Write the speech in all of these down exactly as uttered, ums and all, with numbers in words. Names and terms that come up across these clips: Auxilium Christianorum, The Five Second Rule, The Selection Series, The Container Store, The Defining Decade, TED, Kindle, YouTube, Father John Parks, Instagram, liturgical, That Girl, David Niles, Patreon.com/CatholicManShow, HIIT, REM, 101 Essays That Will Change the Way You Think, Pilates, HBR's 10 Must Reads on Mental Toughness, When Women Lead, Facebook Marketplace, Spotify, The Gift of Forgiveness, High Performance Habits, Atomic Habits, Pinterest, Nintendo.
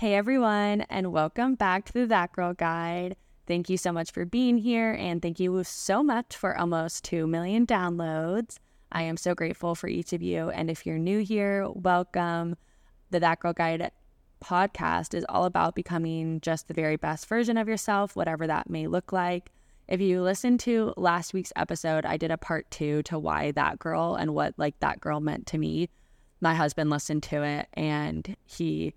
Hey everyone, and welcome back to the That Girl Guide. Thank you so much for being here, and thank you so much for almost two million downloads. I am so grateful for each of you, and if you're new here, welcome. The That Girl Guide podcast is all about becoming just the very best version of yourself, whatever that may look like. If you listened to last week's episode, I did a part two to why that girl and what like that girl meant to me. My husband listened to it, and he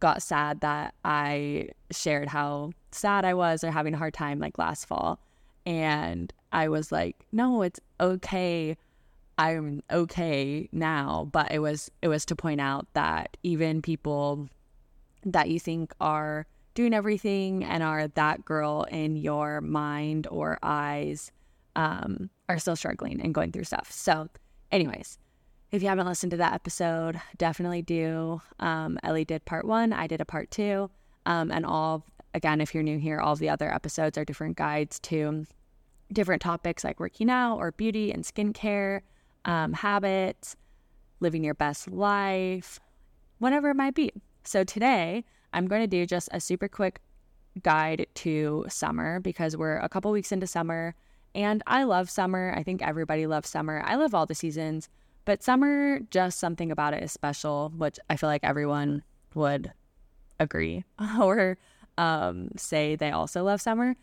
got sad that I shared how sad I was or having a hard time like last fall. And I was like, no, it's okay. I'm okay now. But it was, it was to point out that even people that you think are doing everything and are that girl in your mind or eyes um, are still struggling and going through stuff. So anyways, if you haven't listened to that episode, definitely do. Um, Ellie did part one. I did a part two. Um, and all, again, if you're new here, all of the other episodes are different guides to different topics like working out or beauty and skincare, um, habits, living your best life, whatever it might be. So today I'm going to do just a super quick guide to summer because we're a couple weeks into summer and I love summer. I think everybody loves summer. I love all the seasons. But summer, just something about it is special, which I feel like everyone would agree or um, say they also love summer.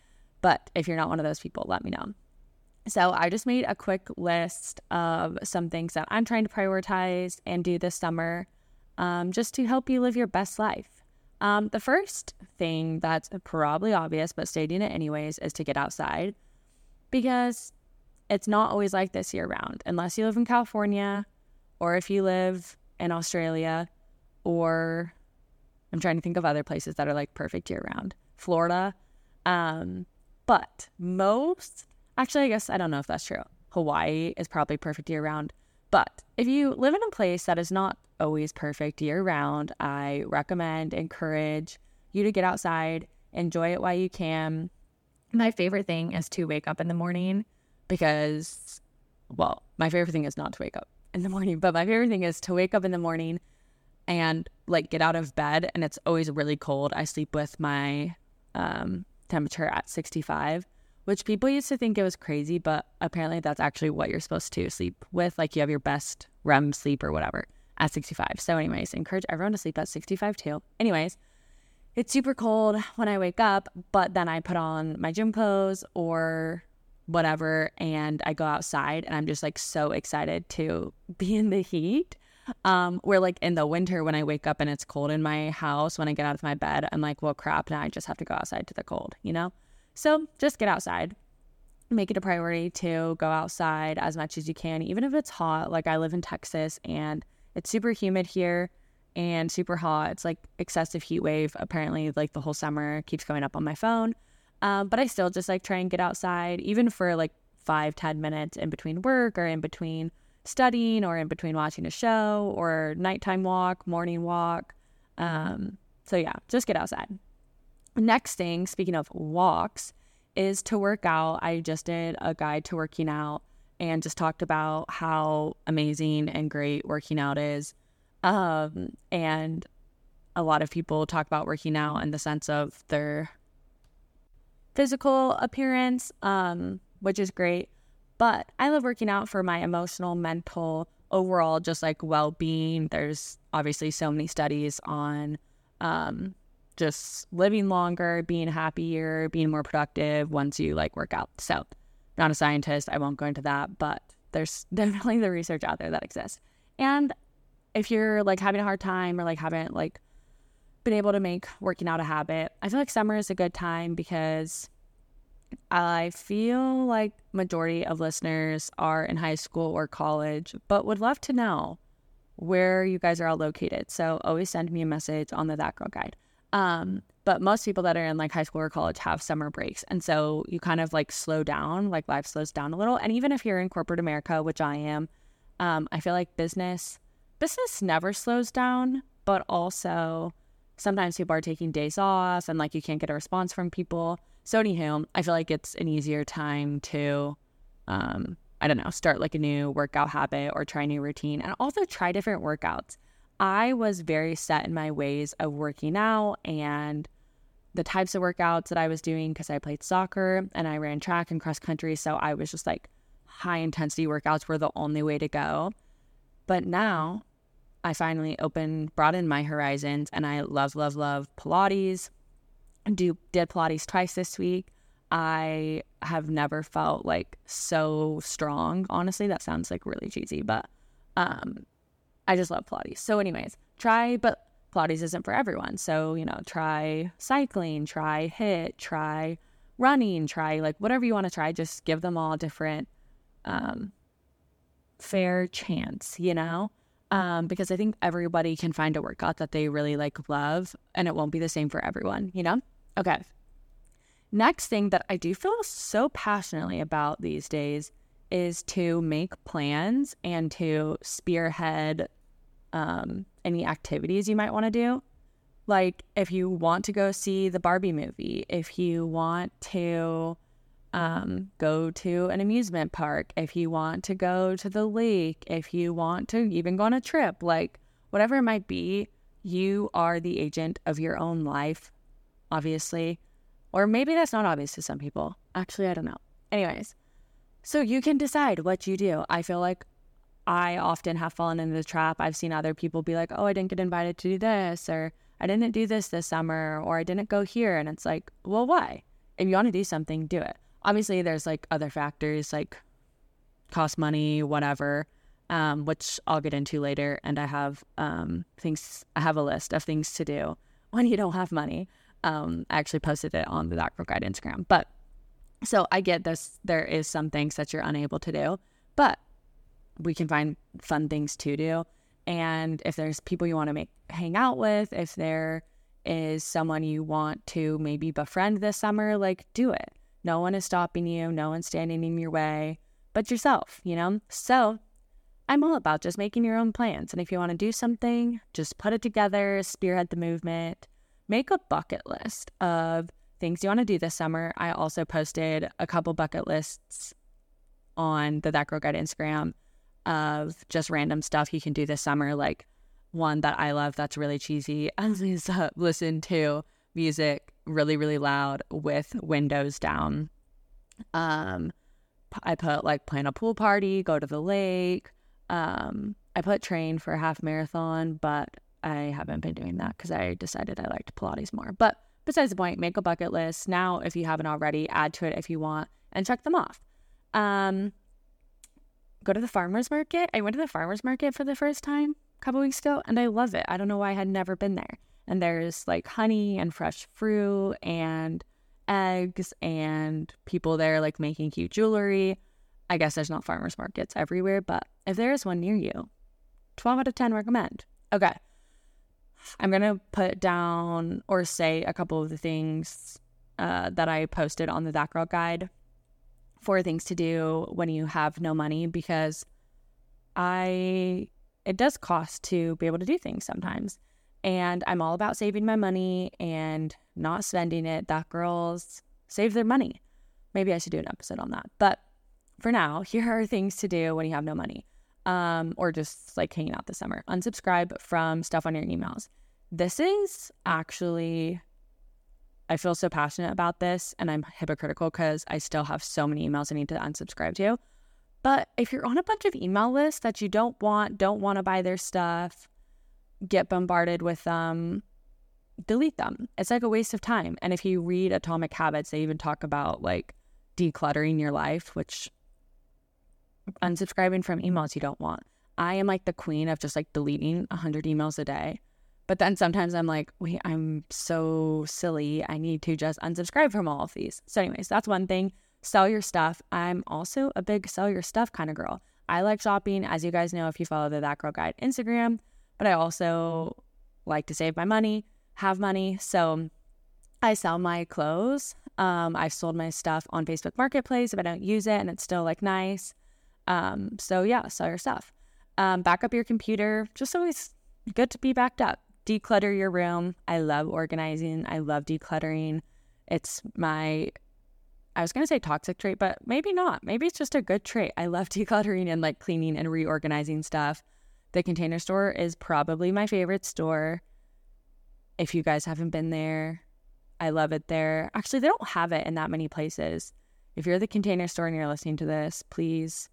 But if you're not one of those people, let me know. So I just made a quick list of some things that I'm trying to prioritize and do this summer um, just to help you live your best life. Um, the first thing that's probably obvious, but stating it anyways, is to get outside because it's not always like this year round, unless you live in California or if you live in Australia or I'm trying to think of other places that are like perfect year round, Florida. Um, but most, actually, I guess, I don't know if that's true. Hawaii is probably perfect year round. But if you live in a place that is not always perfect year round, I recommend, encourage you to get outside, enjoy it while you can. My favorite thing is to wake up in the morning. Because, well, my favorite thing is not to wake up in the morning, but my favorite thing is to wake up in the morning and like get out of bed. And it's always really cold. I sleep with my um, temperature at sixty-five, which people used to think it was crazy, but apparently that's actually what you're supposed to sleep with. Like you have your best R E M sleep or whatever at sixty-five. So anyways, encourage everyone to sleep at sixty-five too. Anyways, it's super cold when I wake up, but then I put on my gym clothes or whatever and I go outside and I'm just like so excited to be in the heat. Um, where like in the winter when I wake up and it's cold in my house, when I get out of my bed, I'm like, well, crap, now I just have to go outside to the cold, you know? So just get outside. Make it a priority to go outside as much as you can, even if it's hot. Like I live in Texas and it's super humid here and super hot. It's like excessive heat wave. Apparently like the whole summer keeps coming up on my phone. Um, but I still just like try and get outside even for like five, ten minutes in between work or in between studying or in between watching a show or nighttime walk, morning walk. Um, so yeah, just get outside. Next thing, speaking of walks, is to work out. I just did a guide to working out and just talked about how amazing and great working out is. Um, and a lot of people talk about working out in the sense of their physical appearance, um, which is great. But I love working out for my emotional, mental, overall, just like well-being. There's obviously so many studies on um, just living longer, being happier, being more productive once you like work out. So not a scientist. I won't go into that, but there's definitely the research out there that exists. And if you're like having a hard time or like haven't like been able to make working out a habit, I feel like summer is a good time because I feel like majority of listeners are in high school or college, but would love to know where you guys are all located. So always send me a message on the That Girl Guide. Um, but most people that are in like high school or college have summer breaks. And so you kind of like slow down, like life slows down a little. And even if you're in corporate America, which I am, um, I feel like business, business never slows down, but also sometimes people are taking days off and like you can't get a response from people. So anywho, I feel like it's an easier time to, um, I don't know, start like a new workout habit or try a new routine and also try different workouts. I was very set in my ways of working out and the types of workouts that I was doing, because I played soccer and I ran track and cross country. So I was just like, high intensity workouts were the only way to go. But now I finally opened, broadened my horizons, and I love, love, love Pilates. Do did Pilates twice this week. I have never felt like so strong. Honestly, that sounds like really cheesy, but um, I just love Pilates. So anyways, try, but Pilates isn't for everyone. So, you know, try cycling, try H I I T, try running, try like whatever you want to try. Just give them all different um, fair chance, you know, um, because I think everybody can find a workout that they really like love, and it won't be the same for everyone, you know? Okay. Next thing that I do feel so passionately about these days is to make plans and to spearhead um, any activities you might want to do. Like if you want to go see the Barbie movie, if you want to um, go to an amusement park, if you want to go to the lake, if you want to even go on a trip, like whatever it might be, you are the agent of your own life, obviously. Or maybe that's not obvious to some people. Actually, I don't know. Anyways, so you can decide what you do. I feel like I often have fallen into the trap. I've seen other people be like, oh, I didn't get invited to do this, or I didn't do this this summer, or I didn't go here. And it's like, well, why? If you want to do something, do it. Obviously, there's like other factors like cost money, whatever, um, which I'll get into later. And I have um, things, I have a list of things to do when you don't have money. Um, I actually posted it on the That Girl Guide Instagram. But so I get this. There is some things that you're unable to do, but we can find fun things to do. And if there's people you want to make hang out with, if there is someone you want to maybe befriend this summer, like do it. No one is stopping you. No one's standing in your way but yourself, you know? So I'm all about just making your own plans. And if you want to do something, just put it together, spearhead the movement. Make a bucket list of things you want to do this summer. I also posted a couple bucket lists on the That Girl Guide Instagram of just random stuff you can do this summer. Like one that I love that's really cheesy is uh, listen to music really, really loud with windows down. Um, I put like plan a pool party, go to the lake. Um, I put train for a half marathon, but I haven't been doing that because I decided I liked Pilates more. But besides the point, make a bucket list now if you haven't already. Add to it if you want and check them off. Um, go to the farmer's market. I went to the farmer's market for the first time a couple weeks ago, and I love it. I don't know why I had never been there. And there's like honey and fresh fruit and eggs and people there like making cute jewelry. I guess there's not farmer's markets everywhere, but if there is one near you, twelve out of ten recommend. Okay. I'm going to put down or say a couple of the things uh, that I posted on the That Girl Guide for things to do when you have no money, because I it does cost to be able to do things sometimes. And I'm all about saving my money and not spending it. That girls save their money. Maybe I should do an episode on that. But for now, here are things to do when you have no money. Um, or just like hanging out this summer. Unsubscribe from stuff on your emails. This is actually, I feel so passionate about this, and I'm hypocritical because I still have so many emails I need to unsubscribe to. But if you're on a bunch of email lists that you don't want, don't want to buy their stuff, get bombarded with them, delete them. It's like a waste of time. And if you read Atomic Habits, they even talk about like decluttering your life, which unsubscribing from emails you don't want. I am like the queen of just like deleting one hundred emails a day. But then sometimes I'm like, wait, I'm so silly. I need to just unsubscribe from all of these. So anyways, that's one thing. Sell your stuff. I'm also a big sell your stuff kind of girl. I like shopping, as you guys know, if you follow the That Girl Guide Instagram. But I also like to save my money, have money. So I sell my clothes. Um, I've sold my stuff on Facebook Marketplace if I don't use it and it's still like nice. Um, so yeah, sell your stuff, um, back up your computer. Just always good to be backed up. Declutter your room. I love organizing. I love decluttering. It's my, I was going to say toxic trait, but maybe not. Maybe it's just a good trait. I love decluttering and like cleaning and reorganizing stuff. The Container Store is probably my favorite store. If you guys haven't been there, I love it there. Actually, they don't have it in that many places. If you're the Container Store and you're listening to this, please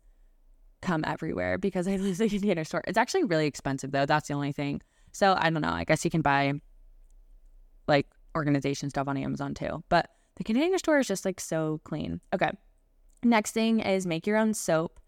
come everywhere because I love the Container Store. It's actually really expensive though. That's the only thing. So I don't know. I guess you can buy like organization stuff on Amazon too. But the Container Store is just like so clean. Okay. Next thing is make your own soap.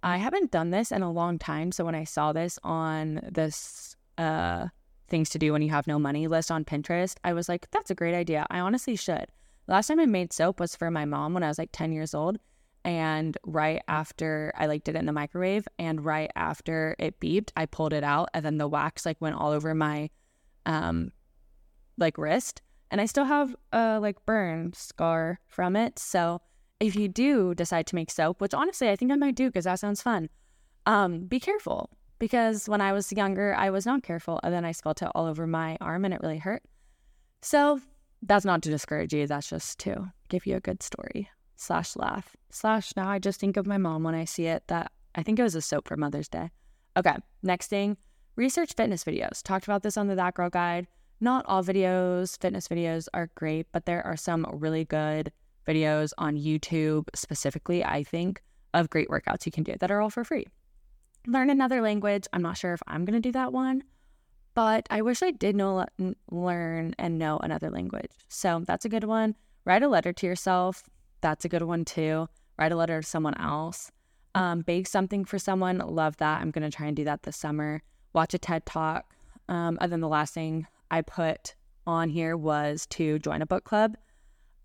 I haven't done this in a long time. So when I saw this on this uh, things to do when you have no money list on Pinterest, I was like, that's a great idea. I honestly should. Last time I made soap was for my mom when I was like ten years old. And right after I like did it in the microwave and right after it beeped, I pulled it out and then the wax like went all over my um, like wrist. And I still have a like burn scar from it. So if you do decide to make soap, which honestly I think I might do because that sounds fun, um, be careful because when I was younger, I was not careful and then I spilt it all over my arm and it really hurt. So that's not to discourage you. That's just to give you a good story slash laugh slash now I just think of my mom when I see it. That I think it was a soap for Mother's Day. Okay. Next thing, research fitness videos. Talked about this on the That Girl Guide. Not all videos, fitness videos are great, but there are some really good videos on YouTube specifically, I think, of great workouts you can do that are all for free. Learn another language. I'm not sure if I'm going to do that one, but I wish I did know, learn and know another language. So that's a good one. Write a letter to yourself. That's a good one too. Write a letter to someone else. Um, bake something for someone. Love that. I'm going to try and do that this summer. Watch a TED Talk. Um, and then the last thing I put on here was to join a book club.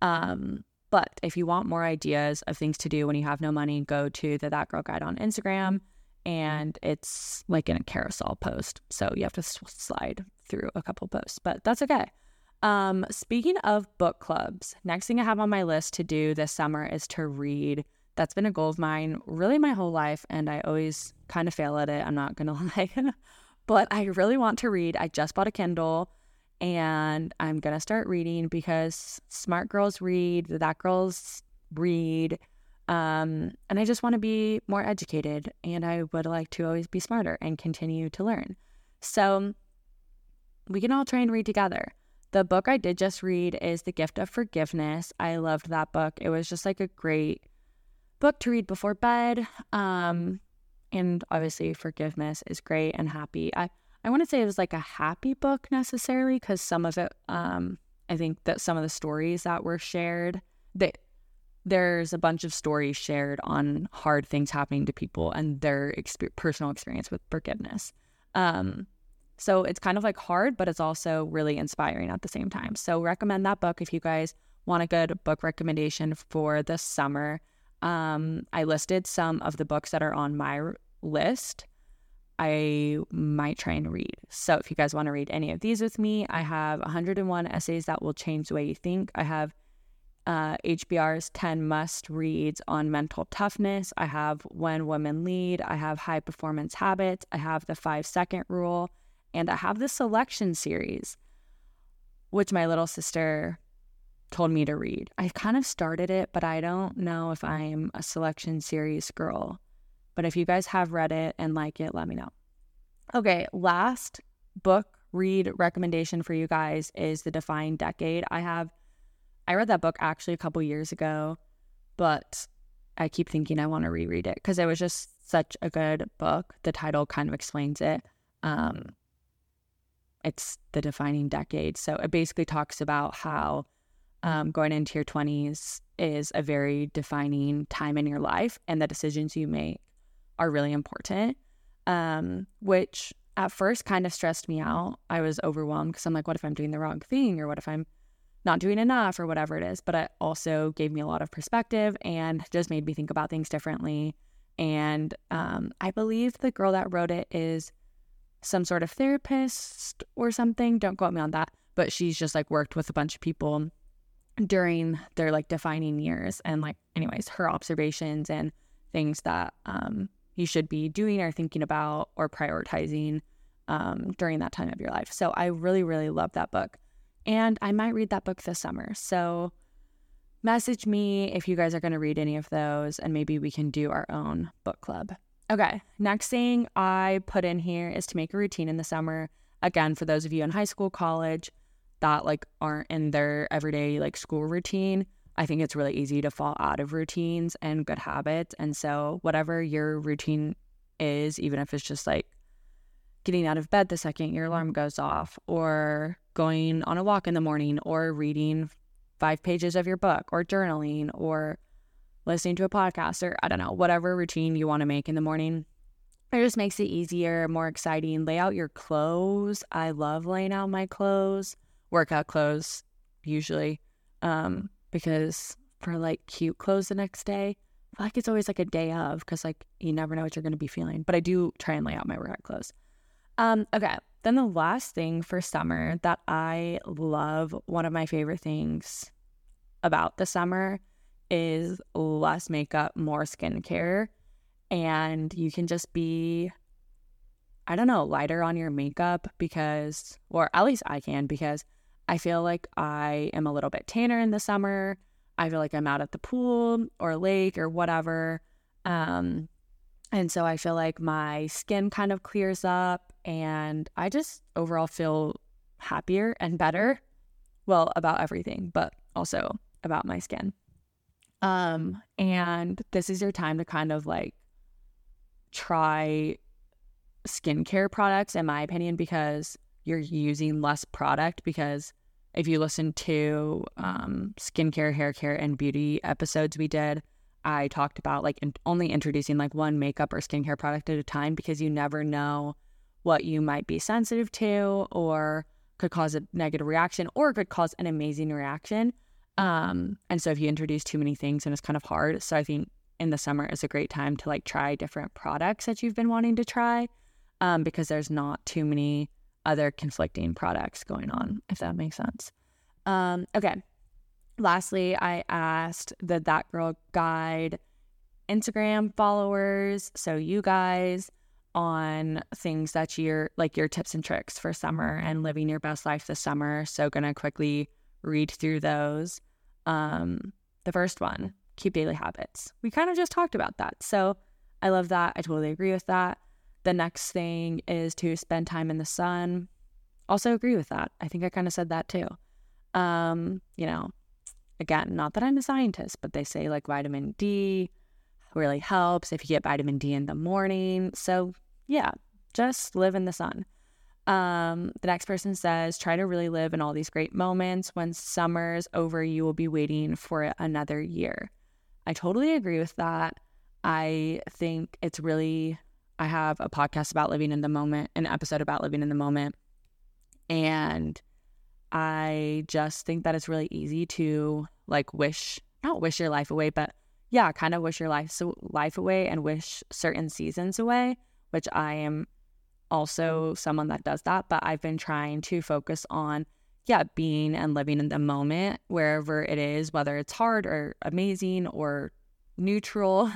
Um, but if you want more ideas of things to do when you have no money, go to the That Girl Guide on Instagram and it's like in a carousel post. So you have to slide through a couple posts, but that's okay. Um, speaking of book clubs, next thing I have on my list to do this summer is to read. That's been a goal of mine really my whole life and I always kind of fail at it. I'm not going to lie. But I really want to read. I just bought a Kindle and I'm going to start reading because smart girls read, that girls read. Um, and I just want to be more educated and I would like to always be smarter and continue to learn. So we can all try and read together. The book I did just read is The Gift of Forgiveness. I loved that book. It was just like a great book to read before bed. Um, And obviously forgiveness is great and happy. I, I want to say it was like a happy book necessarily because some of it, um, I think that some of the stories that were shared, they, there's a bunch of stories shared on hard things happening to people and their exp- personal experience with forgiveness. Um, so it's kind of like hard, but it's also really inspiring at the same time. So recommend that book if you guys want a good book recommendation for the summer. Um, I listed some of the books that are on my r- list. I might try and read. So if you guys want to read any of these with me, I have one hundred one Essays That Will Change the Way You Think. I have uh, H B R's ten Must Reads on Mental Toughness. I have When Women Lead. I have High Performance Habits. I have The Five Second Rule. And I have The Selection Series, which my little sister told me to read. I kind of started it, but I don't know if I'm a selection series girl. But if you guys have read it and like it, let me know. Okay, last book read recommendation for you guys is The Defining Decade. I have, I read that book actually a couple years ago, but I keep thinking I want to reread it because it was just such a good book. The title kind of explains it. Um, it's The Defining Decade. So it basically talks about how Um, going into your twenties is a very defining time in your life and the decisions you make are really important, um, which at first kind of stressed me out. I was overwhelmed because I'm like, what if I'm doing the wrong thing or what if I'm not doing enough or whatever it is? But it also gave me a lot of perspective and just made me think about things differently. And um, I believe the girl that wrote it is some sort of therapist or something. Don't quote me on that. But she's just like worked with a bunch of people during their like defining years and like anyways her observations and things that um you should be doing or thinking about or prioritizing um during that time of your life. So I really really love that book and I might read that book this summer. So message me if you guys are going to read any of those and maybe we can do our own book club. Okay, next thing I put in here is to make a routine in the summer. Again, for those of you in high school, college, that like aren't in their everyday like school routine, I think it's really easy to fall out of routines and good habits. And so whatever your routine is, even if it's just like getting out of bed the second your alarm goes off, or going on a walk in the morning, or reading five pages of your book, or journaling, or listening to a podcast, or I don't know, whatever routine you want to make in the morning. It just makes it easier, more exciting. Lay out your clothes. I love laying out my clothes, workout clothes usually, um, because for like cute clothes the next day, I feel like it's always like a day of, because like you never know what you're going to be feeling. But I do try and lay out my workout clothes. Um, okay, then the last thing for summer that I love, one of my favorite things about the summer, is less makeup, more skincare. And you can just be, I don't know, lighter on your makeup because, or at least I can, because I feel like I am a little bit tanner in the summer. I feel like I'm out at the pool or lake or whatever. Um, and so I feel like my skin kind of clears up. And I just overall feel happier and better, well, about everything, but also about my skin. Um, and this is your time to kind of like try skincare products, in my opinion, because you're using less product. Because if you listen to um, skincare, hair care, and beauty episodes we did, I talked about like in- only introducing like one makeup or skincare product at a time, because you never know what you might be sensitive to, or could cause a negative reaction, or could cause an amazing reaction. Um, and so if you introduce too many things, and it's kind of hard. So I think in the summer is a great time to like try different products that you've been wanting to try, um, because there's not too many other conflicting products going on, if that makes sense. Um, okay. Lastly, I asked the That Girl Guide Instagram followers, so you guys, on things that you're like your tips and tricks for summer and living your best life this summer. So gonna quickly read through those. Um, the first one, keep daily habits. We kind of just talked about that. So I love that. I totally agree with that. The next thing is to spend time in the sun. Also agree with that. I think I kind of said that too. Um, you know, again, not that I'm a scientist, but they say like vitamin D really helps if you get vitamin D in the morning. So yeah, just live in the sun. Um, the next person says, try to really live in all these great moments. When summer's over, you will be waiting for another year. I totally agree with that. I think it's really, I have a podcast about living in the moment, an episode about living in the moment. And I just think that it's really easy to like wish, not wish your life away, but yeah, kind of wish your life so life away and wish certain seasons away, which I am also someone that does that. But I've been trying to focus on, yeah, being and living in the moment wherever it is, whether it's hard or amazing or neutral,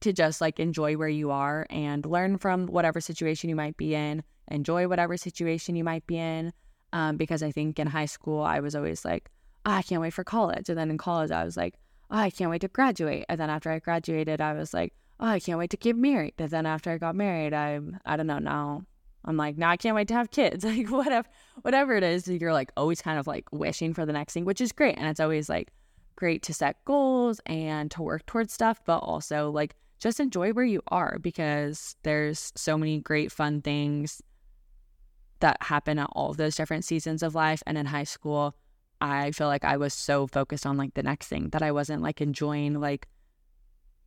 to just like enjoy where you are and learn from whatever situation you might be in, enjoy whatever situation you might be in. Um, because I think in high school, I was always like, oh, I can't wait for college. And then in college, I was like, oh, I can't wait to graduate. And then after I graduated, I was like, oh, I can't wait to get married. And then after I got married, I'm, I don't know, now I'm like, now I can't wait to have kids. Like whatever, whatever it is, you're like always kind of like wishing for the next thing, which is great. And it's always like great to set goals and to work towards stuff, but also like just enjoy where you are, because there's so many great fun things that happen at all of those different seasons of life. And in high school, I feel like I was so focused on like the next thing that I wasn't like enjoying like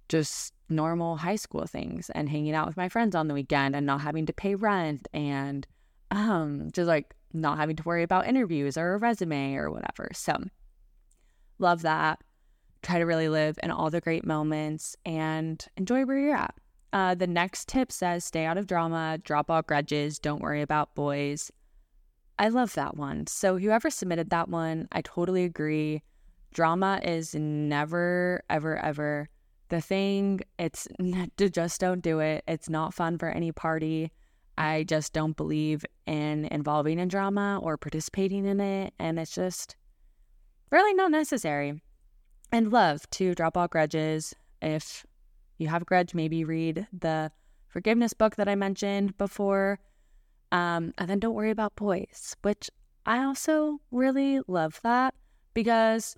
just normal high school things and hanging out with my friends on the weekend and not having to pay rent and um just like not having to worry about interviews or a resume or whatever. So love that. Try to really live in all the great moments and enjoy where you're at. Uh, the next tip says stay out of drama, drop all grudges, don't worry about boys. I love that one. So whoever submitted that one, I totally agree. Drama is never, ever, ever the thing. It's just don't do it. It's not fun for any party. I just don't believe in involving in drama or participating in it. And it's just really not necessary. And love to drop all grudges. If you have a grudge, maybe read the forgiveness book that I mentioned before. Um, and then Don't Worry About Boys, which I also really love that because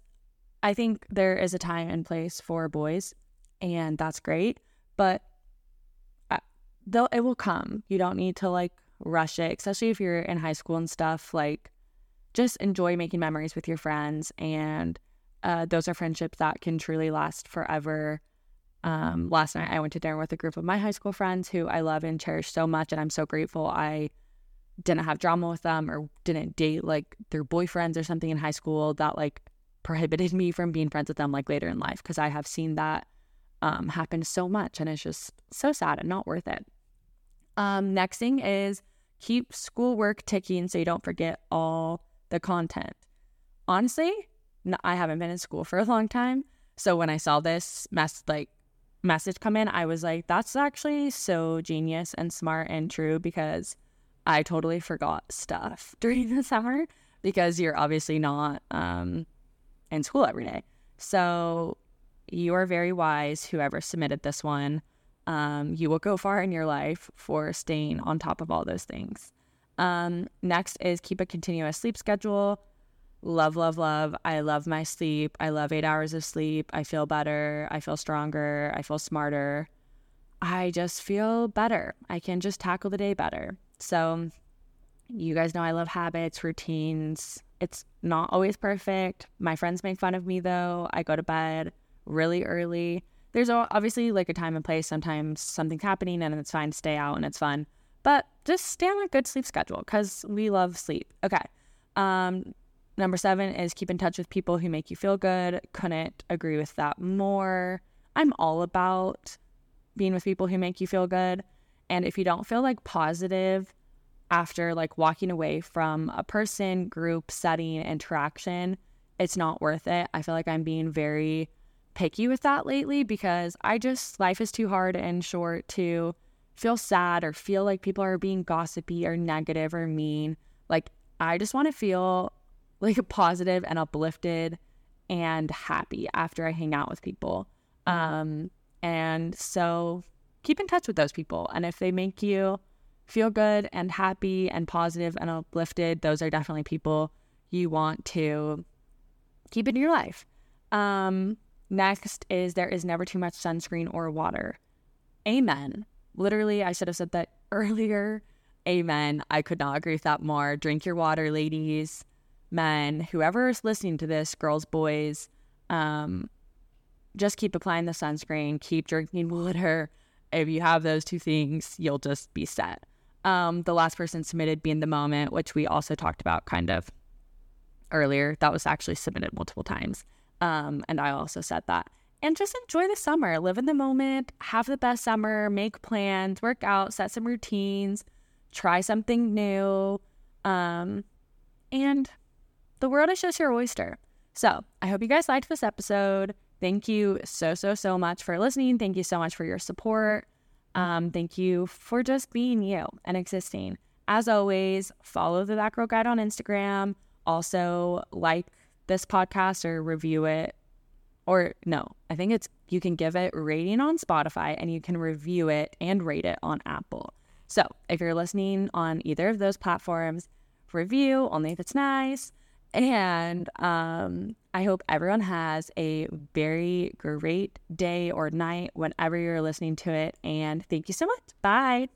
I think there is a time and place for boys, and that's great. But I, though it will come, you don't need to like rush it, especially if you're in high school and stuff. Like, just enjoy making memories with your friends, and uh, those are friendships that can truly last forever. Um, last night I went to dinner with a group of my high school friends who I love and cherish so much, and I'm so grateful I didn't have drama with them or didn't date like their boyfriends or something in high school that like prohibited me from being friends with them like later in life, because I have seen that um, happen so much, and it's just so sad and not worth it. Um, next thing is keep schoolwork ticking so you don't forget all the content. Honestly, no, I haven't been in school for a long time, so when I saw this mess like message come in, I was like, that's actually so genius and smart and true, because I totally forgot stuff during the summer because you're obviously not um, in school every day. So you are very wise, whoever submitted this one. Um, you will go far in your life for staying on top of all those things. Um, next is keep a continuous sleep schedule. Love, love, love. I love my sleep. I love eight hours of sleep. I feel better. I feel stronger. I feel smarter. I just feel better. I can just tackle the day better. So you guys know I love habits, routines. It's not always perfect. My friends make fun of me though. I go to bed really early. There's obviously like a time and place. Sometimes something's happening and it's fine to stay out and it's fun. But just stay on a good sleep schedule because we love sleep. Okay. Um, number seven is keep in touch with people who make you feel good. Couldn't agree with that more. I'm all about being with people who make you feel good. And if you don't feel like positive after like walking away from a person, group, setting, interaction, it's not worth it. I feel like I'm being very picky with that lately because I just, life is too hard and short to feel sad or feel like people are being gossipy or negative or mean. Like, I just want to feel like positive and uplifted and happy after I hang out with people. Um, and so keep in touch with those people. And if they make you feel good and happy and positive and uplifted, those are definitely people you want to keep in your life. Um, next is there is never too much sunscreen or water. Amen. Literally, I should have said that earlier. Amen. I could not agree with that more. Drink your water, ladies, men, whoever is listening to this, girls, boys, um, just keep applying the sunscreen, keep drinking water. If you have those two things, you'll just be set. Um, the last person submitted, be in the moment, which we also talked about kind of earlier. That was actually submitted multiple times. Um, and I also said that. And just enjoy the summer. Live in the moment. Have the best summer. Make plans. Work out. Set some routines. Try something new. Um, and the world is just your oyster. So I hope you guys liked this episode. Thank you so, so, so much for listening. Thank you so much for your support. Um, thank you for just being you and existing. As always, follow the That Girl Guide on Instagram. Also, like this podcast or review it. Or no, I think it's you can give it rating on Spotify and you can review it and rate it on Apple. So if you're listening on either of those platforms, review only if it's nice. And um, I hope everyone has a very great day or night whenever you're listening to it. And thank you so much. Bye.